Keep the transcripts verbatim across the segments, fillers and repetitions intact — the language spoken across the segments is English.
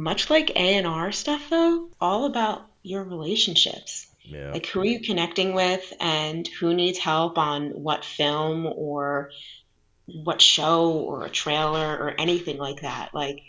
much like A and R stuff, though, all about your relationships. Yeah. Like, who are you connecting with and who needs help on what film or what show or a trailer or anything like that. Like,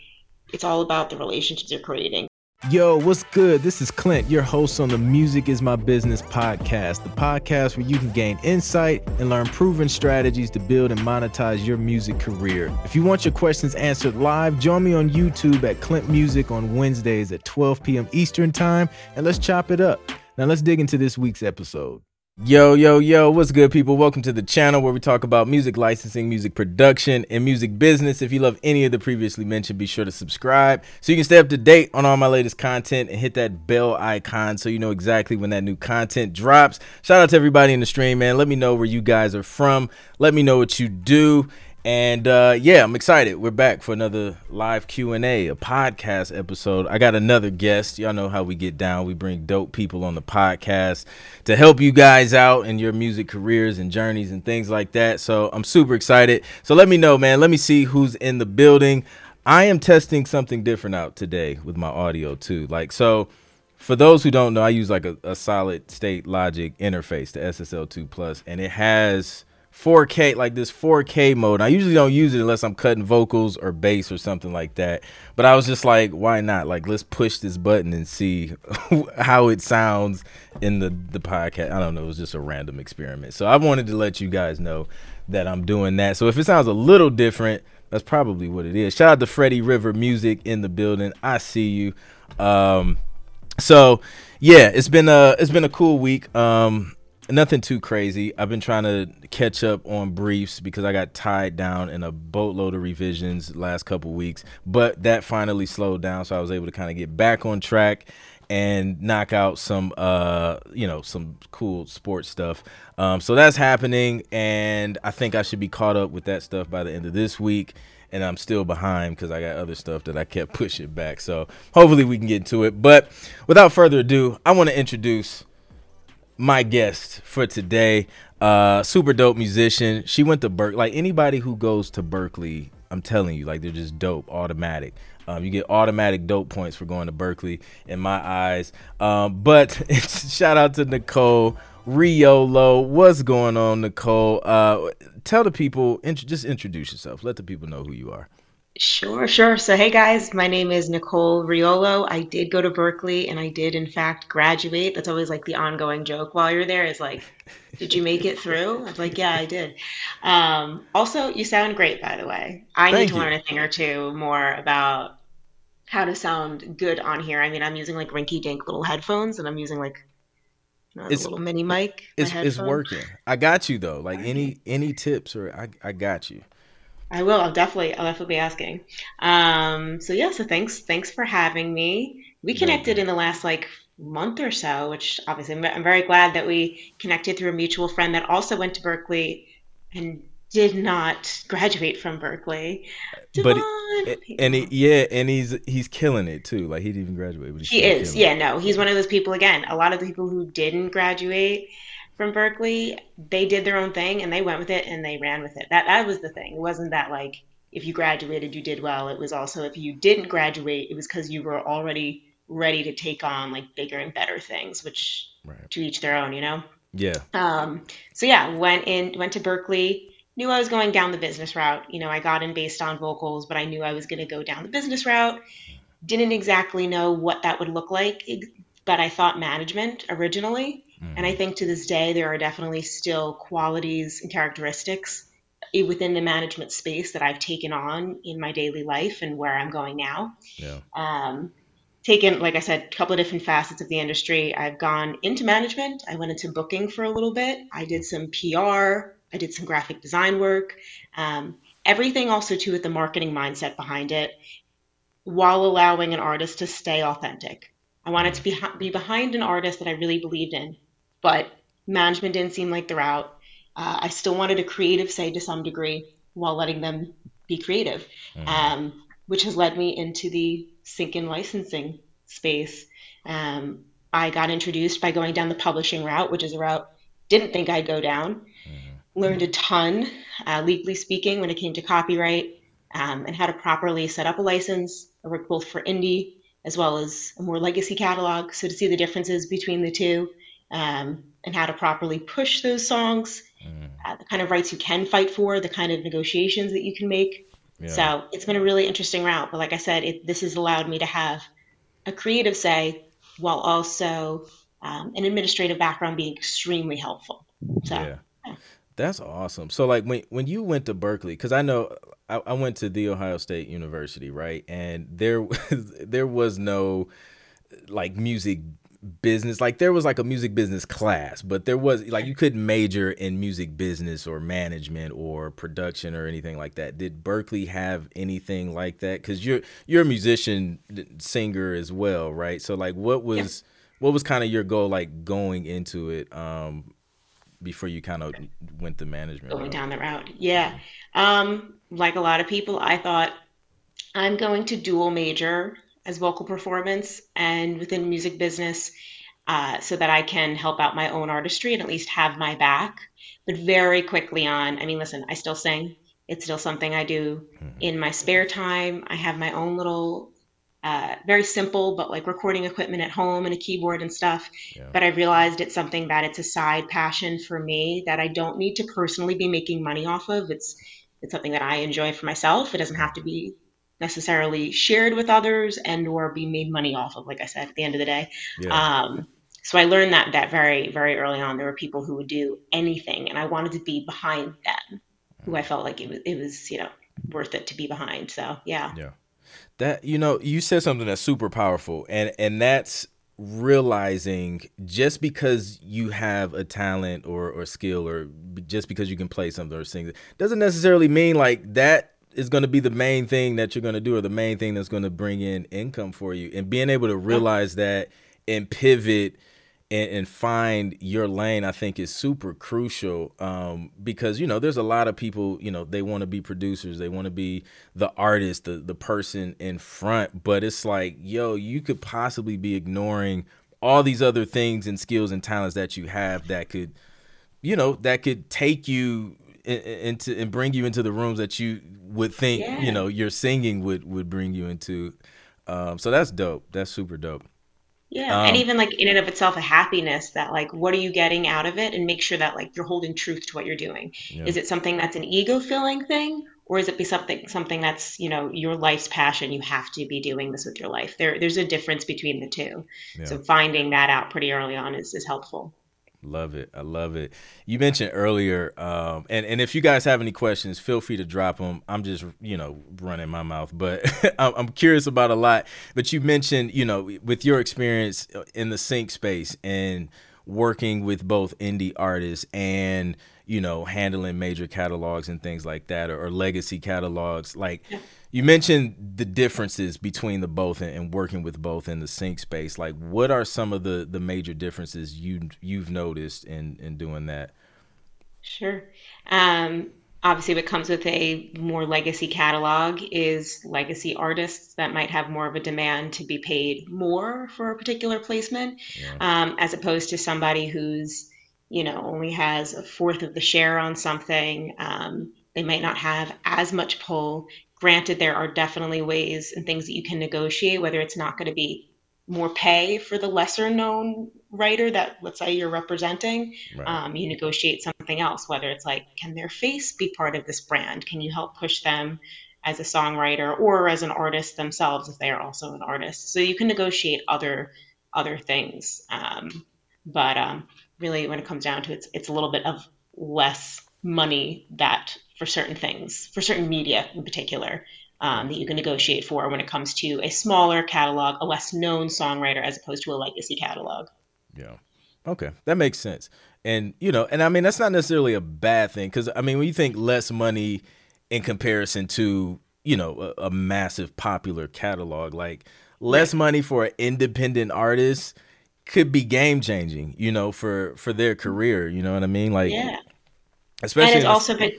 it's all about the relationships you're creating. Yo, what's good? This is Clint, your host on the Music is My Business podcast, the podcast where you can gain insight and learn proven strategies to build and monetize your music career. If you want your questions answered live, join me on YouTube at Clint Music on Wednesdays at twelve p.m. Eastern time, and let's chop it up. Now let's dig into this week's episode. Yo, yo, yo, what's good, people? Welcome to the channel where we talk about music licensing, music production, and music business. If you love any of the previously mentioned, be sure to subscribe so you can stay up to date on all my latest content and hit that bell icon so you know exactly when that new content drops. Shout out to everybody in the stream, man. Let me know where you guys are from. Let me know what you do. And uh, yeah, I'm excited. We're back for another live Q and A, a podcast episode. I got another guest. Y'all know how we get down. We bring dope people on the podcast to help you guys out in your music careers and journeys and things like that. So I'm super excited. So let me know, man. Let me see who's in the building. I am testing something different out today with my audio too. Like, so for those who don't know, I use like a, a solid state logic interface, the S S L two Plus, and it has four K, like this four K mode. I usually don't use it unless I'm cutting vocals or bass or something like that, but I was just like, why not? Like, let's push this button and see how it sounds in the the podcast. I don't know, it was just a random experiment, so I wanted to let you guys know that I'm doing that. So if it sounds a little different, that's probably what it is. Shout out to Freddie River Music in the building. I see you. Um so yeah, it's been a it's been a cool week. um Nothing too crazy. I've been trying to catch up on briefs because I got tied down in a boatload of revisions the last couple weeks, but that finally slowed down, so I was able to kind of get back on track and knock out some, uh, you know, some cool sports stuff. Um, so that's happening, and I think I should be caught up with that stuff by the end of this week. And I'm still behind because I got other stuff that I kept pushing back. So hopefully we can get to it. But without further ado, I want to introduce my guest for today. Uh super dope musician. She went to Berklee. Like, anybody who goes to Berklee, I'm telling you, like, they're just dope automatic. Um you get automatic dope points for going to Berklee in my eyes. Um but shout out to Nicole Riolo. What's going on, Nicole? Uh tell the people, int- just introduce yourself, let the people know who you are. Sure, sure. So, hey guys, my name is Nicole Riolo. I did go to Berklee, and I did, in fact, graduate. That's always like the ongoing joke while you're there is like, did you make it through? I'm like, yeah, I did. Um, also, you sound great, by the way. I Thank need to you. learn a thing or two more about how to sound good on here. I mean, I'm using like rinky-dink little headphones, and I'm using like you know, it's, a little mini mic. It's, it's working. I got you though. Like, any any tips, or I I got you. I will. I'll definitely. I'll definitely be asking. Um, so yeah. So thanks. Thanks for having me. We connected in the last like month or so, which obviously I'm, I'm very glad that we connected through a mutual friend that also went to Berklee and did not graduate from Berklee. Devon, but it, and he, yeah, and he's he's killing it too. Like, he didn't even graduate. But he is. Yeah. It. No, he's one of those people. Again, a lot of the people who didn't graduate from Berklee, they did their own thing and they went with it and they ran with it. That that was the thing. It wasn't that like if you graduated, you did well. It was also if you didn't graduate, it was because you were already ready to take on like bigger and better things, which right. to each their own, you know? Yeah. Um. So yeah, went in, went to Berklee, knew I was going down the business route. You know, I got in based on vocals, but I knew I was going to go down the business route. Didn't exactly know what that would look like, but I thought management originally. And I think to this day, there are definitely still qualities and characteristics within the management space that I've taken on in my daily life and where I'm going now. Yeah. Um, taken, like I said, a couple of different facets of the industry. I've gone into management. I went into booking for a little bit. I did some P R. I did some graphic design work. Um, everything also, too, with the marketing mindset behind it, while allowing an artist to stay authentic. I wanted to be, be behind an artist that I really believed in. But management didn't seem like the route. Uh, I still wanted a creative say to some degree while letting them be creative, mm-hmm. um, which has led me into the sync-in licensing space. Um, I got introduced by going down the publishing route, which is a route didn't think I'd go down. Mm-hmm. Learned a ton, uh, legally speaking, when it came to copyright um, and how to properly set up a license. I worked both for indie as well as a more legacy catalog. So to see the differences between the two um, and how to properly push those songs, mm. uh, the kind of rights you can fight for, the kind of negotiations that you can make. Yeah. So it's been a really interesting route. But like I said, it, this has allowed me to have a creative say while also um, an administrative background being extremely helpful. So yeah. Yeah. That's awesome. So like when, when you went to Berklee, because I know I, I went to The Ohio State University, right? And there was, there was no like music business. Like there was like a music business class, but there was like you couldn't major in music business or management or production or anything like that. Did Berklee have anything like that? Because you're you're a musician, singer as well, right? So like what was yeah. what was kind of your goal like going into it? Um, before you kind of went the management going route. down the route. Yeah. Um, like a lot of people, I thought I'm going to dual major as vocal performance and within music business uh, so that I can help out my own artistry and at least have my back. But very quickly on, I mean, listen, I still sing. It's still something I do mm-hmm. in my spare time. I have my own little Uh, very simple, but like recording equipment at home and a keyboard and stuff. Yeah. But I realized it's something that it's a side passion for me that I don't need to personally be making money off of. It's it's something that I enjoy for myself. It doesn't have to be necessarily shared with others and or be made money off of, like I said, at the end of the day. Yeah. Um, so I learned that that very, very early on. There were people who would do anything and I wanted to be behind them, who I felt like it was, it was you know, worth it to be behind. So, yeah. Yeah. That, you know, you said something that's super powerful, and, and that's realizing just because you have a talent or, or skill or just because you can play something or sing, doesn't necessarily mean like that is going to be the main thing that you're going to do or the main thing that's going to bring in income for you. And being able to realize that and pivot and, and find your lane, I think, is super crucial um, because, you know, there's a lot of people, you know, they want to be producers. They want to be the artist, the, the person in front. But it's like, yo, you could possibly be ignoring all these other things and skills and talents that you have that could, you know, that could take you into and bring you into the rooms that you would think, yeah. you know, your singing would, would bring you into. Um, so that's dope. That's super dope. Yeah. Um, and even like in and of itself, a happiness that like, what are you getting out of it? And make sure that like you're holding truth to what you're doing. Yeah. Is it something that's an ego filling thing? Or is it be something, something that's, you know, your life's passion? You have to be doing this with your life. There, there's a difference between the two. Yeah. So finding that out pretty early on is, is helpful. Love it. I love it. You mentioned earlier, um, and, and if you guys have any questions, feel free to drop them. I'm just, you know, running my mouth, but I'm curious about a lot. But you mentioned, you know, with your experience in the sync space and working with both indie artists and, you know, handling major catalogs and things like that, or, or legacy catalogs, like yeah. you mentioned the differences between the both and, and working with both in the sync space. Like what are some of the, the major differences you, you've noticed in, in doing that? Sure. Um, obviously what comes with a more legacy catalog is legacy artists that might have more of a demand to be paid more for a particular placement, yeah. um, as opposed to somebody who's, you know, only has a fourth of the share on something. Um, they might not have as much pull. Granted, there are definitely ways and things that you can negotiate, whether it's not going to be more pay for the lesser known writer that, let's say, you're representing. Right. Um, you negotiate something else, whether it's like, can their face be part of this brand? Can you help push them as a songwriter or as an artist themselves if they are also an artist? So you can negotiate other other things. Um, but... Um, really when it comes down to it, it's, it's a little bit of less money that for certain things, for certain media in particular, um, that you can negotiate for when it comes to a smaller catalog, a less known songwriter, as opposed to a legacy catalog. Yeah. Okay. That makes sense. And, you know, and I mean, that's not necessarily a bad thing. Cause I mean, when you think less money in comparison to, you know, a, a massive popular catalog, like less money for an independent artist could be game changing, you know, for, for their career. You know what I mean? Like, yeah. Especially and it's also been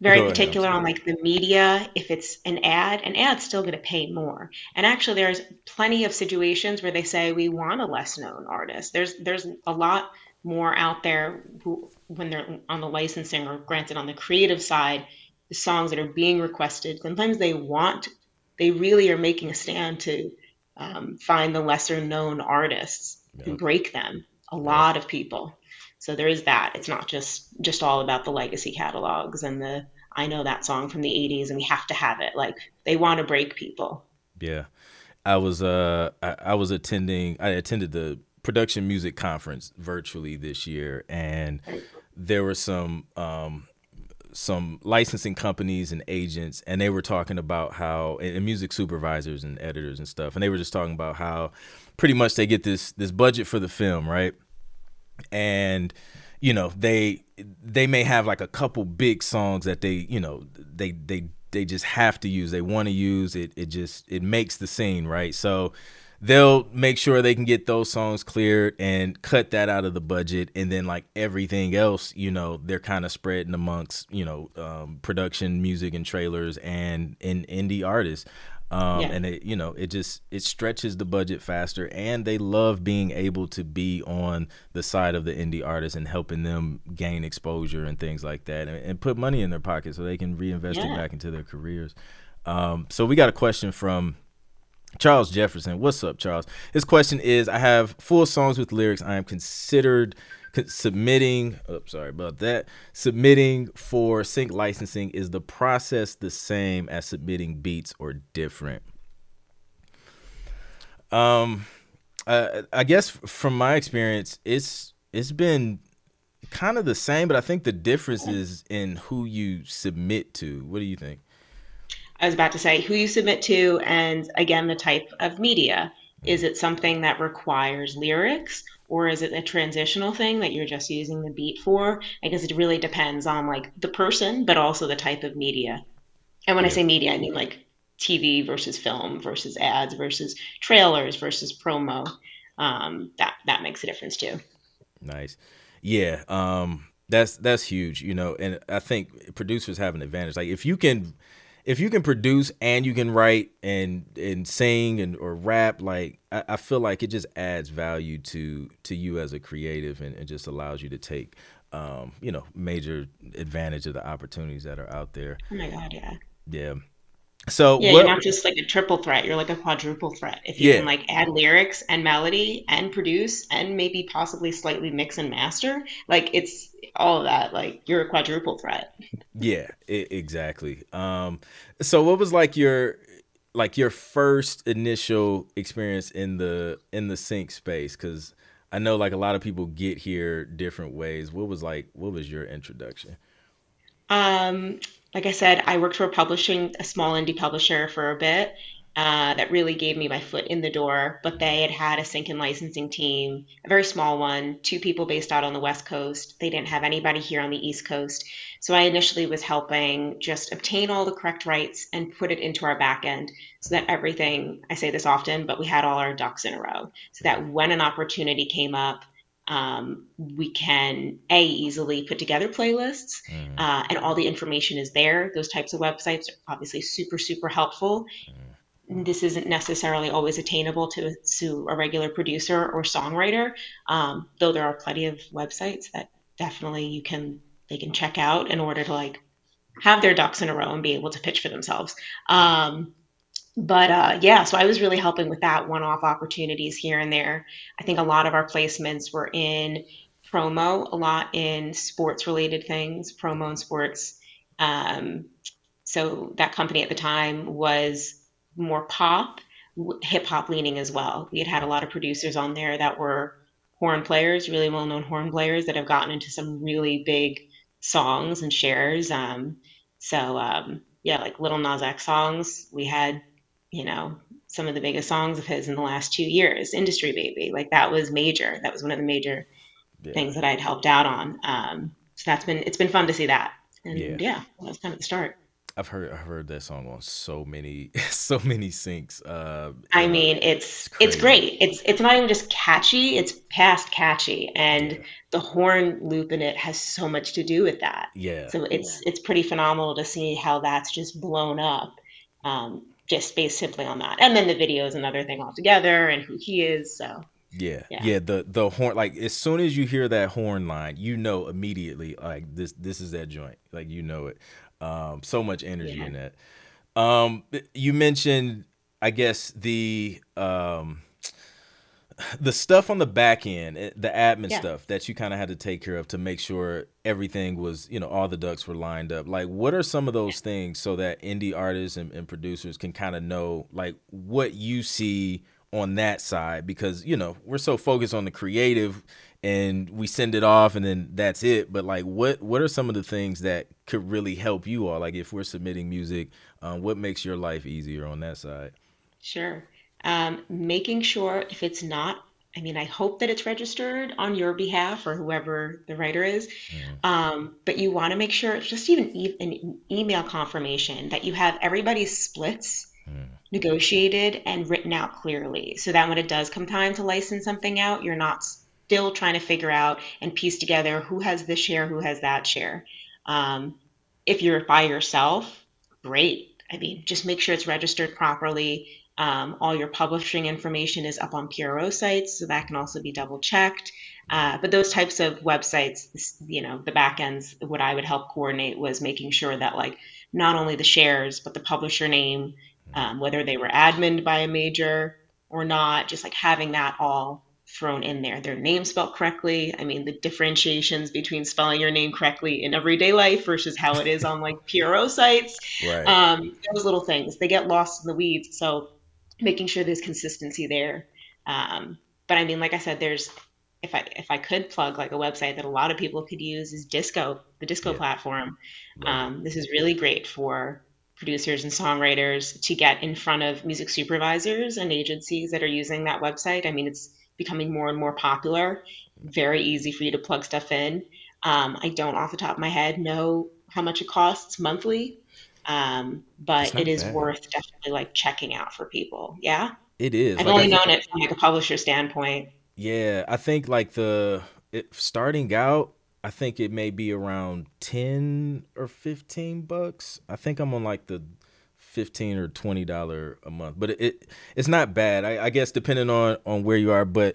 very particular on like the media. If it's an ad, an ad's still going to pay more. And actually there's plenty of situations where they say, we want a less known artist. There's, there's a lot more out there who, when they're on the licensing or granted on the creative side, the songs that are being requested, sometimes they want, they really are making a stand to um, find the lesser known artists yep. and break them. A yep. lot of people. So there is that. It's not just, just all about the legacy catalogs and the, I know that song from the eighties and we have to have it. Like they want to break people. Yeah. I was, uh, I, I was attending, I attended the Production Music Conference virtually this year. And there were some, um, some licensing companies and agents, and they were talking about how, and music supervisors and editors and stuff. And they were just talking about how pretty much they get this, this budget for the film, right? And, you know, they they may have like a couple big songs that they, you know, they they they just have to use. They want to use it. It just it makes the scene. Right. So they'll make sure they can get those songs cleared and cut that out of the budget. And then like everything else, you know, they're kind of spreading amongst, you know, um, production, music and trailers and, and indie artists. Um, yeah. And, it, you know, it just it stretches the budget faster, and they love being able to be on the side of the indie artists and helping them gain exposure and things like that, and, and put money in their pocket so they can reinvest yeah. it back into their careers. Um, so we got a question from Charles Jefferson. What's up, Charles? His question is, I have full songs with lyrics. I am considered submitting. Oops, sorry about that. Submitting for sync licensing. Is the process the same as submitting beats or different? Um, I, I guess from my experience, it's it's been kind of the same, but I think the difference is in who you submit to. What do you think? I was about to say who you submit to, and again, the type of media. Is it something that requires lyrics, or is it a transitional thing that you're just using the beat for? I guess it really depends on like the person, but also the type of media. And when yeah. I say media, I mean like T V versus film versus ads versus trailers versus promo. Um, that that makes a difference too. Nice, yeah. Um, that's that's huge, you know. And I think producers have an advantage. Like if you can. If you can produce and you can write and and sing and or rap, like I, I feel like it just adds value to to you as a creative, and, and just allows you to take, um, you know, major advantage of the opportunities that are out there. Oh my God, yeah. Yeah. So yeah, what, you're not just like a triple threat; you're like a quadruple threat. If you yeah. can like add lyrics and melody and produce and maybe possibly slightly mix and master, like it's. All of that, like you're a quadruple threat. Yeah, it, exactly. Um, so what was like your like your first initial experience in the in the sync space? Because I know like a lot of people get here different ways. What was like what was your introduction? Um, like I said, I worked for a publishing, a small indie publisher for a bit. Uh, that really gave me my foot in the door, but they had had a sync and licensing team, a very small one, two people based out on the West Coast. They didn't have anybody here on the East Coast. So I initially was helping just obtain all the correct rights and put it into our back end so that everything, I say this often, but we had all our ducks in a row so that when an opportunity came up, um, we can A, easily put together playlists, mm. uh, and all the information is there. Those types of websites are obviously super, super helpful. Mm. This isn't necessarily always attainable to, to a regular producer or songwriter, um, though there are plenty of websites that definitely you can they can check out in order to like have their ducks in a row and be able to pitch for themselves. Um, but uh, yeah, so I was really helping with that one-off opportunities here and there. I think a lot of our placements were in promo, a lot in sports-related things, promo and sports. Um, so that company at the time was more pop, hip hop leaning as well. We had had a lot of producers on there that were horn players, really well-known horn players that have gotten into some really big songs and shares. Um, so um, yeah, like Lil Nas X songs. We had, you know, some of the biggest songs of his in the last two years, Industry Baby, like that was major. That was one of the major yeah. things that I'd helped out on. Um, so that's been, it's been fun to see that. And yeah, yeah well, that's kind of the start. I've heard I've heard that song on so many so many syncs. Uh, I mean, it's it's, it's great. It's it's not even just catchy; it's past catchy, and yeah. the horn loop in it has so much to do with that. Yeah. So it's yeah. it's pretty phenomenal to see how that's just blown up, um, just based simply on that. And then the video is another thing altogether, and who he is. So yeah, yeah. yeah the the horn, like as soon as you hear that horn line, you know immediately like this this is that joint. Like you know it. Um, so much energy yeah. in that. Um, you mentioned I guess the um, the stuff on the back end, the admin yeah. stuff that you kind of had to take care of to make sure everything was, you know, all the ducks were lined up. Like, what are some of those yeah. things so that indie artists and, and producers can kind of know, like, what you see on that side? Because, you know, we're so focused on the creative and we send it off and then that's it. But, like, what, what are some of the things that could really help you all? Like, if we're submitting music, um, what makes your life easier on that side? Sure. Um, making sure if it's not, I mean, I hope that it's registered on your behalf or whoever the writer is, mm. um, but you want to make sure it's just even e- an email confirmation that you have everybody's splits mm. negotiated and written out clearly, so that when it does come time to license something out, you're not still trying to figure out and piece together who has this share, who has that share. Um, if you're by yourself, great. I mean, just make sure it's registered properly. Um, all your publishing information is up on P R O sites, so that can also be double checked. Uh, but those types of websites, you know, the back ends, what I would help coordinate was making sure that, like, not only the shares, but the publisher name, um, whether they were adminned by a major or not, just like having that all thrown in there. Their name spelled correctly. I mean, the differentiations between spelling your name correctly in everyday life versus how it is on, like, P R O sites. Right. Um, those little things, they get lost in the weeds. So making sure there's consistency there. Um, but I mean, like I said, there's, if I if I could plug, like, a website that a lot of people could use is Disco, the Disco yeah. platform. Right. Um, this is really great for producers and songwriters to get in front of music supervisors and agencies that are using that website. I mean, it's becoming more and more popular, very easy for you to plug stuff in. Um, I don't off the top of my head know how much it costs monthly, Um, but it is bad. worth definitely, like, checking out for people. Yeah, it is. I've like, only I known it from, like, a publisher standpoint. Yeah. I think, like, the it, starting out, I think it may be around ten or fifteen bucks. I think I'm on, like, the fifteen or twenty dollars a month, but it, it it's not bad. I, I guess depending on, on where you are, but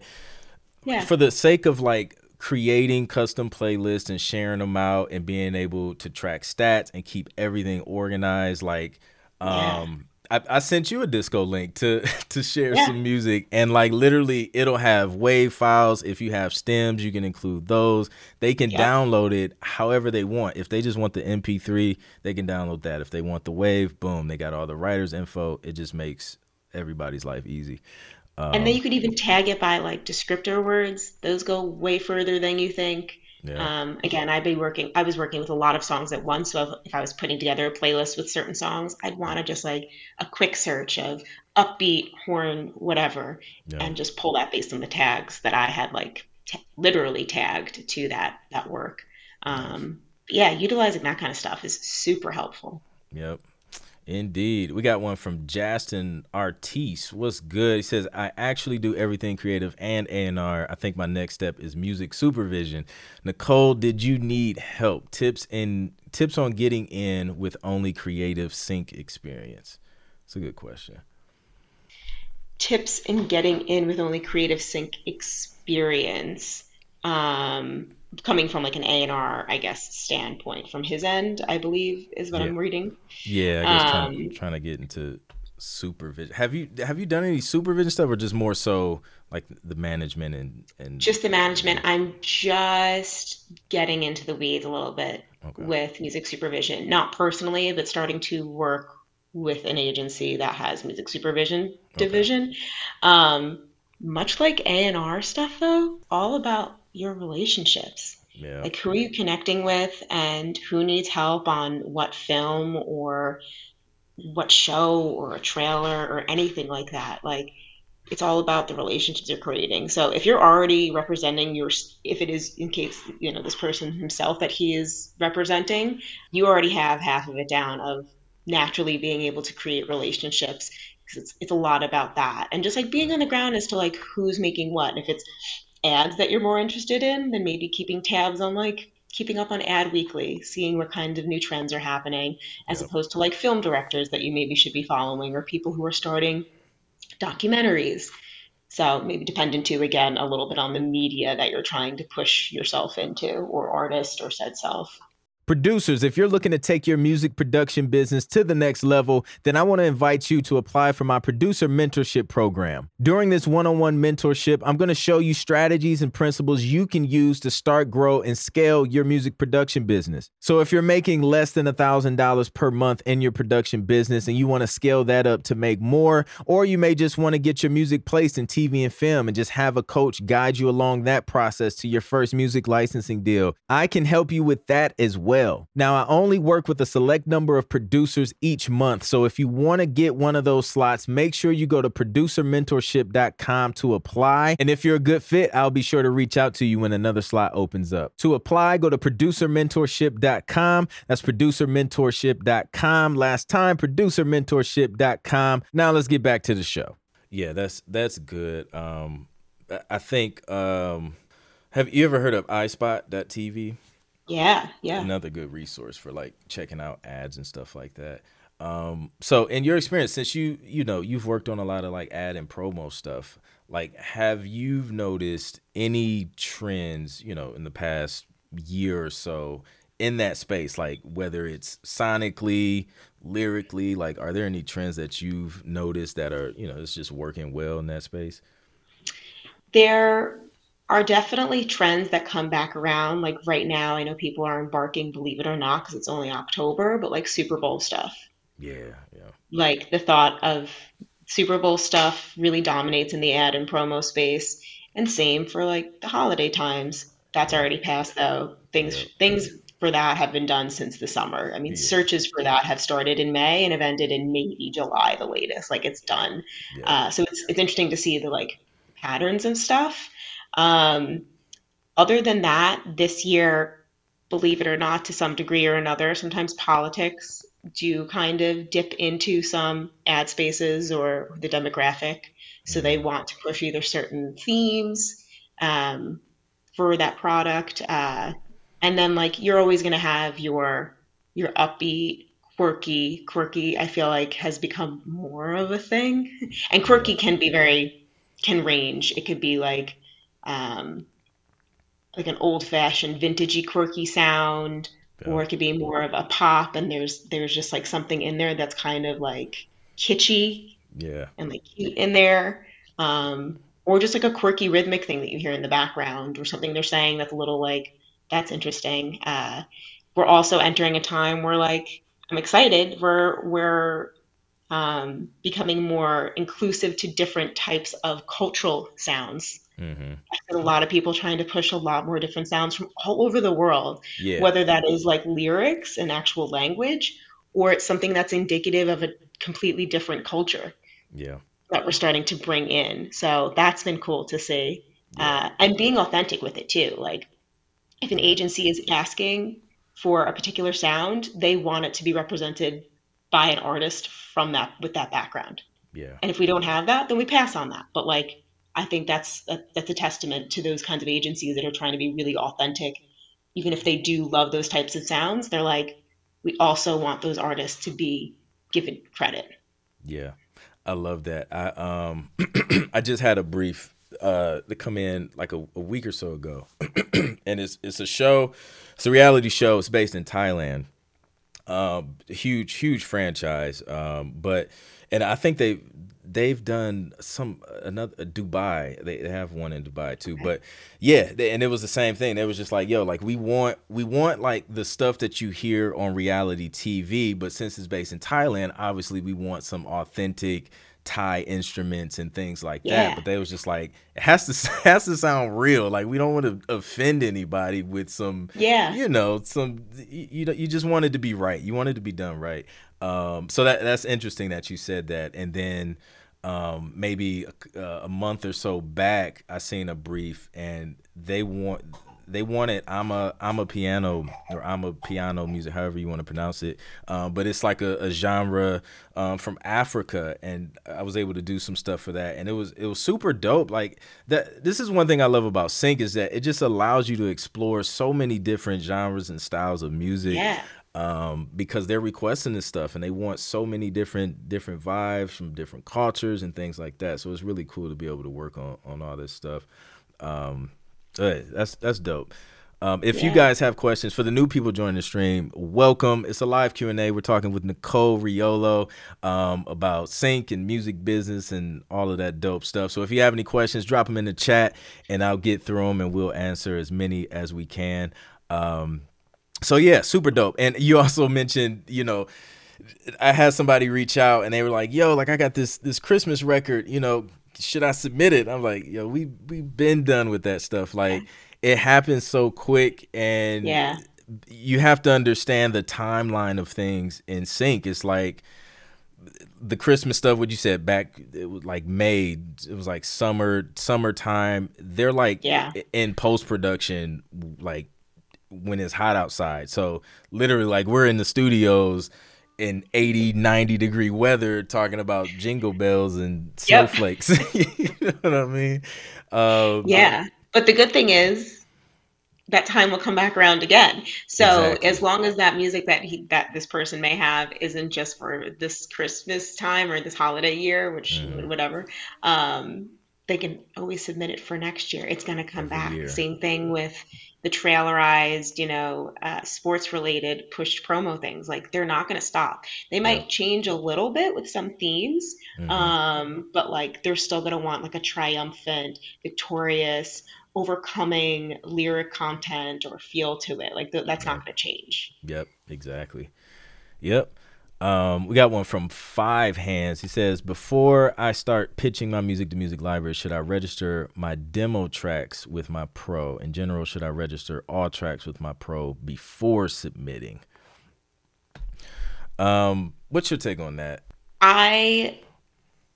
yeah. for the sake of, like, creating custom playlists and sharing them out and being able to track stats and keep everything organized. Like, um, yeah. I, I sent you a Disco link to, to share yeah. some music, and, like, literally it'll have WAV files. If you have stems, you can include those. They can yeah. download it however they want. If they just want the M P three, they can download that. If they want the WAV, boom, they got all the writers' info. It just makes everybody's life easy. Um, and then you could even tag it by, like, descriptor words. Those go way further than you think. Yeah. Um, again, I'd be working, I was working with a lot of songs at once. So if I was putting together a playlist with certain songs, I'd want to just, like, a quick search of upbeat, horn, whatever, yeah. and just pull that based on the tags that I had, like, t- literally tagged to that, that work. Um, yeah. Utilizing that kind of stuff is super helpful. Yep. Indeed. We got one from Jastin Artis. What's good? He says, I actually do everything creative and A and R. I think my next step is music supervision. Nicole, did you need help? Tips and tips on getting in with only creative sync experience. It's a good question. Tips in getting in with only creative sync experience. Um, coming from, like, an A and R, I guess, standpoint from his end, I believe is what yeah. I'm reading. Yeah, I guess um, trying, trying to get into supervision. Have you have you done any supervision stuff, or just more so, like, the management and, and just the management? I'm just getting into the weeds a little bit okay. with music supervision, not personally, but starting to work with an agency that has music supervision division. Okay. Um, much like A and R stuff, though, all about your relationships, yeah. like who are you connecting with and who needs help on what film or what show or a trailer or anything like that. Like, it's all about the relationships you're creating. So if you're already representing your, if it is in case, you know, this person himself that he is representing, you already have half of it down of naturally being able to create relationships. Because it's, it's a lot about that. And just, like, being on the ground as to, like, who's making what. And if it's ads that you're more interested in, then maybe keeping tabs on, like, keeping up on Ad Weekly, seeing what kind of new trends are happening, as yep. opposed to, like, film directors that you maybe should be following, or people who are starting documentaries. So maybe dependent too, again, a little bit on the media that you're trying to push yourself into, or artist or said self. Producers, if you're looking to take your music production business to the next level, then I want to invite you to apply for my producer mentorship program. During this one-on-one mentorship, I'm going to show you strategies and principles you can use to start, grow, and scale your music production business. So if you're making less than one thousand dollars per month in your production business and you want to scale that up to make more, or you may just want to get your music placed in T V and film and just have a coach guide you along that process to your first music licensing deal, I can help you with that as well. Well, now I only work with a select number of producers each month. So if you want to get one of those slots, make sure you go to producer mentorship dot com to apply. And if you're a good fit, I'll be sure to reach out to you when another slot opens up. To apply, go to producer mentorship dot com. That's producer mentorship dot com. Last time, producer mentorship dot com. Now let's get back to the show. Yeah, that's that's good. Um, I think, um, have you ever heard of i spot dot t v? Yeah, yeah. Another good resource for like checking out ads and stuff like that. Um, so in your experience, since you, you know, you've worked on a lot of like ad and promo stuff, like have you noticed any trends, you know, in the past year or so in that space, like whether it's sonically, lyrically, like are there any trends that you've noticed that are, you know, it's just working well in that space? There are definitely trends that come back around. Like right now, I know people are embarking, believe it or not, because it's only October, but like Super Bowl stuff. Yeah, yeah. Like the thought of Super Bowl stuff really dominates in the ad and promo space, and same for like the holiday times. That's already passed though. Things yeah. things for that have been done since the summer. I mean, yeah. searches for that have started in May and have ended in maybe July, the latest. Like it's done. Yeah. Uh, so it's it's interesting to see the like patterns and stuff. Um, other than that, this year, believe it or not, to some degree or another, sometimes politics do kind of dip into some ad spaces or the demographic. So they want to push either certain themes, um, for that product. Uh, and then like, you're always going to have your, your upbeat, quirky, quirky, I feel like has become more of a thing, and quirky can be very, can range. It could be like, um, like an old fashioned vintagey quirky sound, yeah. or it could be more of a pop. And there's, there's just like something in there that's kind of like kitschy yeah, and like cute in there. Um, or just like a quirky rhythmic thing that you hear in the background or something they're saying that's a little like, that's interesting. Uh, we're also entering a time where like, I'm excited. We're, we're, um, becoming more inclusive to different types of cultural sounds. Mm-hmm. I see a lot of people trying to push a lot more different sounds from all over the world, yeah. whether that is like lyrics and actual language, or it's something that's indicative of a completely different culture yeah. that we're starting to bring in. So that's been cool to see. Yeah. Uh, and being authentic with it too. Like if an agency is asking for a particular sound, they want it to be represented by an artist from that, with that background. Yeah. And if we don't have that, then we pass on that. But like, I think that's a, that's a testament to those kinds of agencies that are trying to be really authentic. Even if they do love those types of sounds, they're like, we also want those artists to be given credit. Yeah, I love that. I um I just had a brief uh to come in like a, a week or so ago, and it's it's a show, it's a reality show. It's based in Thailand. Um, huge huge franchise. Um, but and I think they. They've done some another Dubai. They, they have one in Dubai too, but yeah, they, and it was the same thing. They was just like, yo, like we want we want like the stuff that you hear on reality T V, but since it's based in Thailand, obviously we want some authentic Thai instruments and things like yeah. that. But they was just like, it has to has to sound real. Like we don't want to offend anybody with some, yeah, you know, some you know, you just wanted to be right. You wanted to be done right. Um, so that that's interesting that you said that. And then um, maybe a, a month or so back, I seen a brief, and they want they wanted I'm a I'm a piano or I'm a piano music, however you want to pronounce it. Um, but it's like a, a genre um, from Africa, and I was able to do some stuff for that, and it was it was super dope. Like that, this is one thing I love about Sync is that it just allows you to explore so many different genres and styles of music. Yeah. Um, because they're requesting this stuff and they want so many different different vibes from different cultures and things like that. So it's really cool to be able to work on, on all this stuff. Um, that's that's dope. Um, if yeah. you guys have questions for the new people joining the stream, welcome. It's a live Q and A. We're talking with Nicole Riolo um, about sync and music business and all of that dope stuff. So if you have any questions, drop them in the chat and I'll get through them and we'll answer as many as we can. Um, so yeah, super dope. And you also mentioned, you know, I had somebody reach out and they were like, yo, like I got this this Christmas record, you know, should I submit it? I'm like, yo, we, we've been done with that stuff. Like, it happens so quick, and yeah. you have to understand the timeline of things in sync. It's like the Christmas stuff, what you said back, it was like May, it was like summer, summertime. They're like yeah. in post-production, like when it's hot outside. So literally like we're in the studios in eighty, ninety degree weather talking about jingle bells and yep. snowflakes. You know what I mean? Um, yeah. But the good thing is that time will come back around again. So exactly. as long as that music that he, that this person may have isn't just for this Christmas time or this holiday year, which mm. whatever, um, they can always submit it for next year. It's going to come Every back. Year. Same thing with the trailerized, you know, uh, sports related pushed promo things. Like they're not going to stop. They might yeah. change a little bit with some themes, mm-hmm. um, but like they're still going to want like a triumphant, victorious, overcoming lyric content or feel to it. Like th- that's yeah. not going to change. Yep, exactly. Yep. Um, we got one from Five Hands. He says, before I start pitching my music to music libraries, should I register my demo tracks with my pro? In general, should I register all tracks with my pro before submitting? Um, what's your take on that? I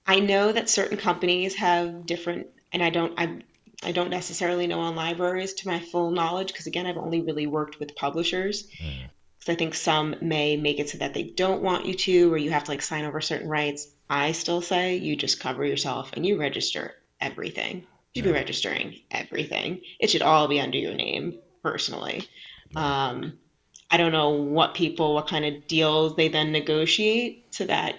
I know that certain companies have different, and I don't I I don't necessarily know on libraries to my full knowledge, because again, I've only really worked with publishers. Mm. I think some may make it so that they don't want you to, or you have to like sign over certain rights. I still say you just cover yourself and you register everything. You should yeah. be registering everything. It should all be under your name personally. Yeah. Um, I don't know what people, what kind of deals they then negotiate so that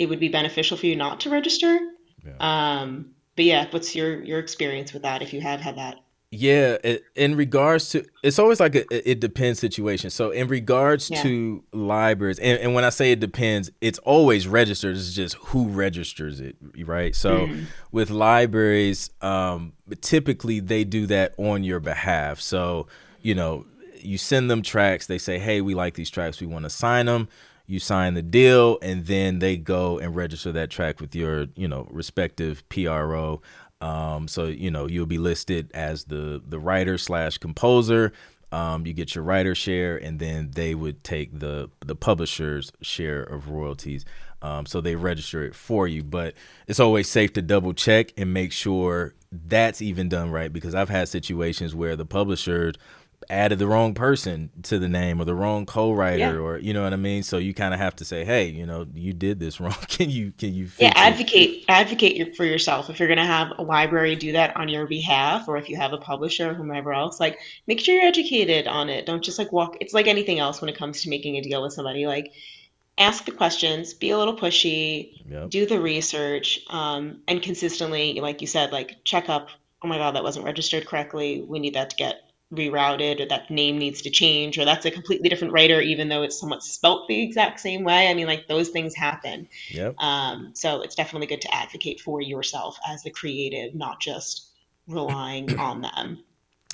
it would be beneficial for you not to register. Yeah. Um, but yeah, what's your, your experience with that if you have had that? Yeah, in regards to, it's always like a it depends situation. So in regards yeah. to libraries, and, and when I say it depends, it's always registered. It's just who registers it, right? So mm-hmm. with libraries, um, typically they do that on your behalf. So, you know, you send them tracks. They say, hey, we like these tracks. We want to sign them. You sign the deal, and then they go and register that track with your, you know, respective P R O. Um, so, you know, you'll be listed as the, the writer slash composer. Um, you get your writer share, and then they would take the, the publisher's share of royalties. Um, so they register it for you, but it's always safe to double check and make sure that's even done right. Because I've had situations where the publisher added the wrong person to the name or the wrong co-writer yeah. or, you know what I mean? So you kind of have to say, hey, you know, you did this wrong. Can you, can you fix yeah, advocate, it? advocate your, for yourself. If you're going to have a library do that on your behalf, or if you have a publisher or whomever else, like make sure you're educated on it. Don't just like walk. It's like anything else when it comes to making a deal with somebody, like ask the questions, be a little pushy, yep. do the research, um, and consistently, like you said, like check up, oh my God, that wasn't registered correctly. We need that to get rerouted, or that name needs to change, or that's a completely different writer even though it's somewhat spelt the exact same way. I mean, like those things happen. Yep. Um, so it's definitely good to advocate for yourself as the creative, not just relying on them.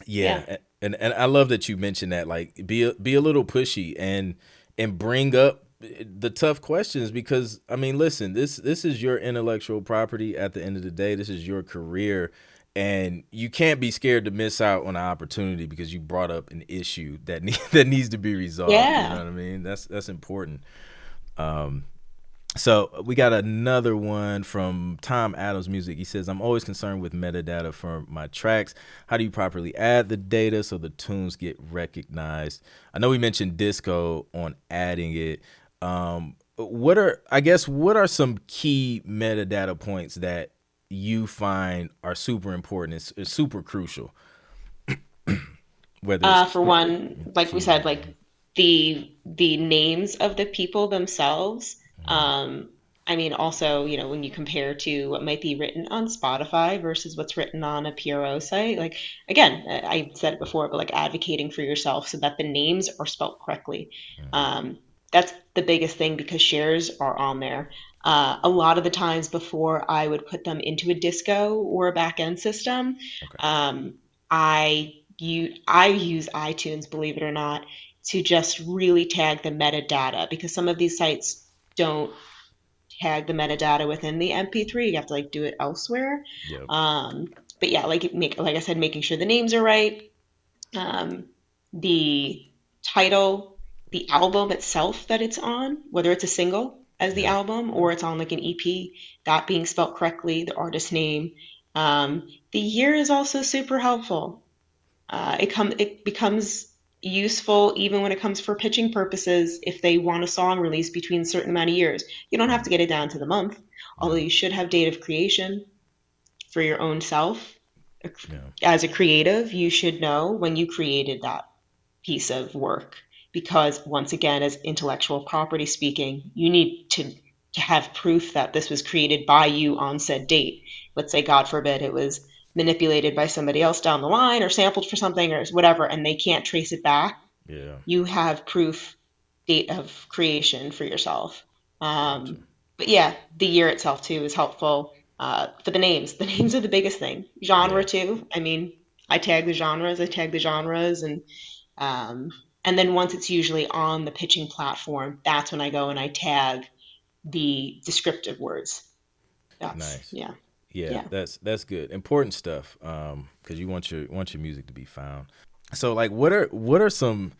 Yeah. yeah. And and I love that you mentioned that, like be a, be a little pushy and and bring up the tough questions, because I mean, listen, this this is your intellectual property at the end of the day. This is your career. And you can't be scared to miss out on an opportunity because you brought up an issue that need, that needs to be resolved. Yeah. You know what I mean? That's that's important. Um, so we got another one from Tom Adams Music. He says, I'm always concerned with metadata for my tracks. How do you properly add the data so the tunes get recognized? I know we mentioned Disco on adding it. Um, what are I guess what are some key metadata points that you find are super important? It's, it's super crucial. Whether it's uh, for one, like we said, like the the names of the people themselves, um, I mean, also, you know, when you compare to what might be written on Spotify versus what's written on a P R O site, like, again, I said it before, but like advocating for yourself so that the names are spelled correctly. Mm-hmm. Um, that's the biggest thing, because shares are on there. Uh, a lot of the times before I would put them into a Disco or a back end system, okay. um, I, you, I use iTunes, believe it or not, to just really tag the metadata, because some of these sites don't tag the metadata within the M P three. You have to like do it elsewhere. Yep. Um, but yeah, like make, like I said, making sure the names are right, um, the title, the album itself that it's on, whether it's a single as the yeah. album or it's on like an E P, that being spelled correctly, the artist name. Um, the year is also super helpful. Uh, it come it becomes useful even when it comes for pitching purposes. If they want a song released between a certain amount of years, you don't have to get it down to the month, although you should have date of creation for your own self. Yeah. As a creative, you should know when you created that piece of work, because once again, as intellectual property speaking, you need to, to have proof that this was created by you on said date. Let's say, God forbid, it was manipulated by somebody else down the line or sampled for something or whatever, and they can't trace it back. Yeah. You have proof date of creation for yourself. Um, but yeah, the year itself too is helpful. Uh, for the names, the names are the biggest thing. Genre yeah. too. I mean, I tag the genres, I tag the genres and, um, and then once it's usually on the pitching platform, that's when I go and I tag the descriptive words. That's, nice. Yeah. Yeah, yeah, that's that's good. Important stuff, um, because you want your want your music to be found. So, like, what are what are some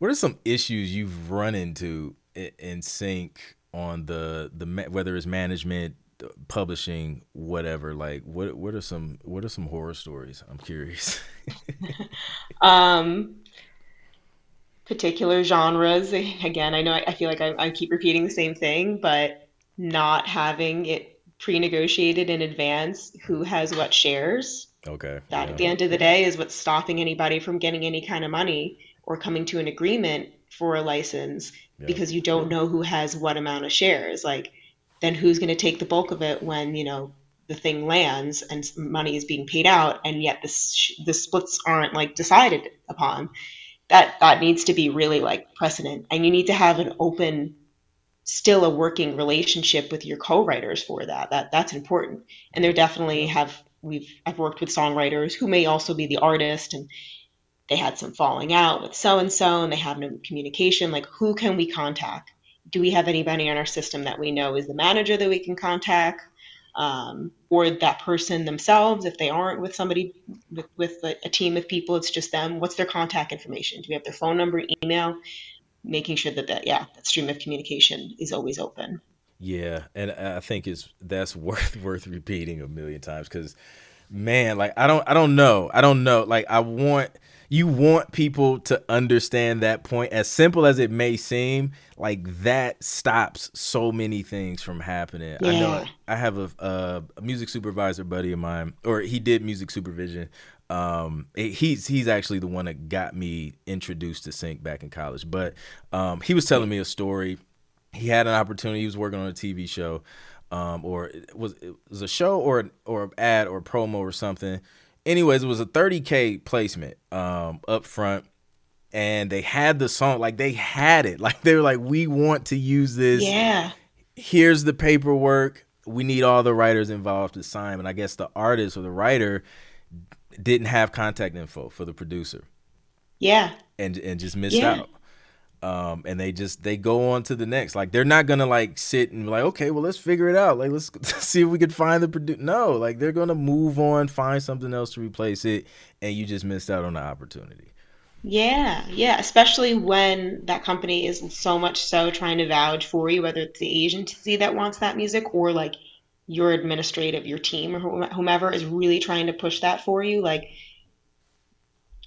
what are some issues you've run into in, in sync on the the whether it's management, publishing, whatever? Like, what what are some what are some horror stories? I'm curious. um, particular genres. Again, I know I, I feel like I, I keep repeating the same thing, but not having it pre-negotiated in advance who has what shares. Okay. That yeah. at the end of the day is what's stopping anybody from getting any kind of money or coming to an agreement for a license, yeah. because you don't know who has what amount of shares. Like, then who's going to take the bulk of it when, you know, the thing lands and money is being paid out, and yet the the splits aren't like decided upon. That that needs to be really like precedent, and you need to have an open, still a working relationship with your co-writers for that. That that's important. And there definitely have, we've, I've worked with songwriters who may also be the artist, and they had some falling out with so-and-so and they have no communication. Like, who can we contact? Do we have anybody on our system that we know is the manager that we can contact? Um, or that person themselves, if they aren't with somebody, with, with a, a team of people, it's just them. What's their contact information? Do we have their phone number, email? Making sure that that, yeah, that stream of communication is always open. Yeah. And I think it's, that's worth, worth repeating a million times. Cause man, like, I don't, I don't know. I don't know. Like, I want, you want people to understand that point, as simple as it may seem, like that stops so many things from happening. Yeah. I know I have a, a music supervisor buddy of mine, or he did music supervision. Um, he's, he's actually the one that got me introduced to sync back in college, but, um, he was telling me a story. He had an opportunity. He was working on a T V show, um, or it was, it was a show or, or an ad or promo or something. Anyways, it was a thirty K placement, um, up front, and they had the song, like they had it, like they were like, we want to use this. Yeah. Here's the paperwork. We need all the writers involved to sign. And I guess the artist or the writer didn't have contact info for the producer. Yeah. And and just missed yeah. out. Um, and they just, they go on to the next. Like, they're not going to like sit and be like, okay, well, let's figure it out. Like, let's see if we could find the producer. No, like they're going to move on, find something else to replace it. And you just missed out on the opportunity. Yeah. Yeah. Especially when that company is so much so trying to vouch for you, whether it's the agency that wants that music or like your administrative, your team, or whomever is really trying to push that for you. Like,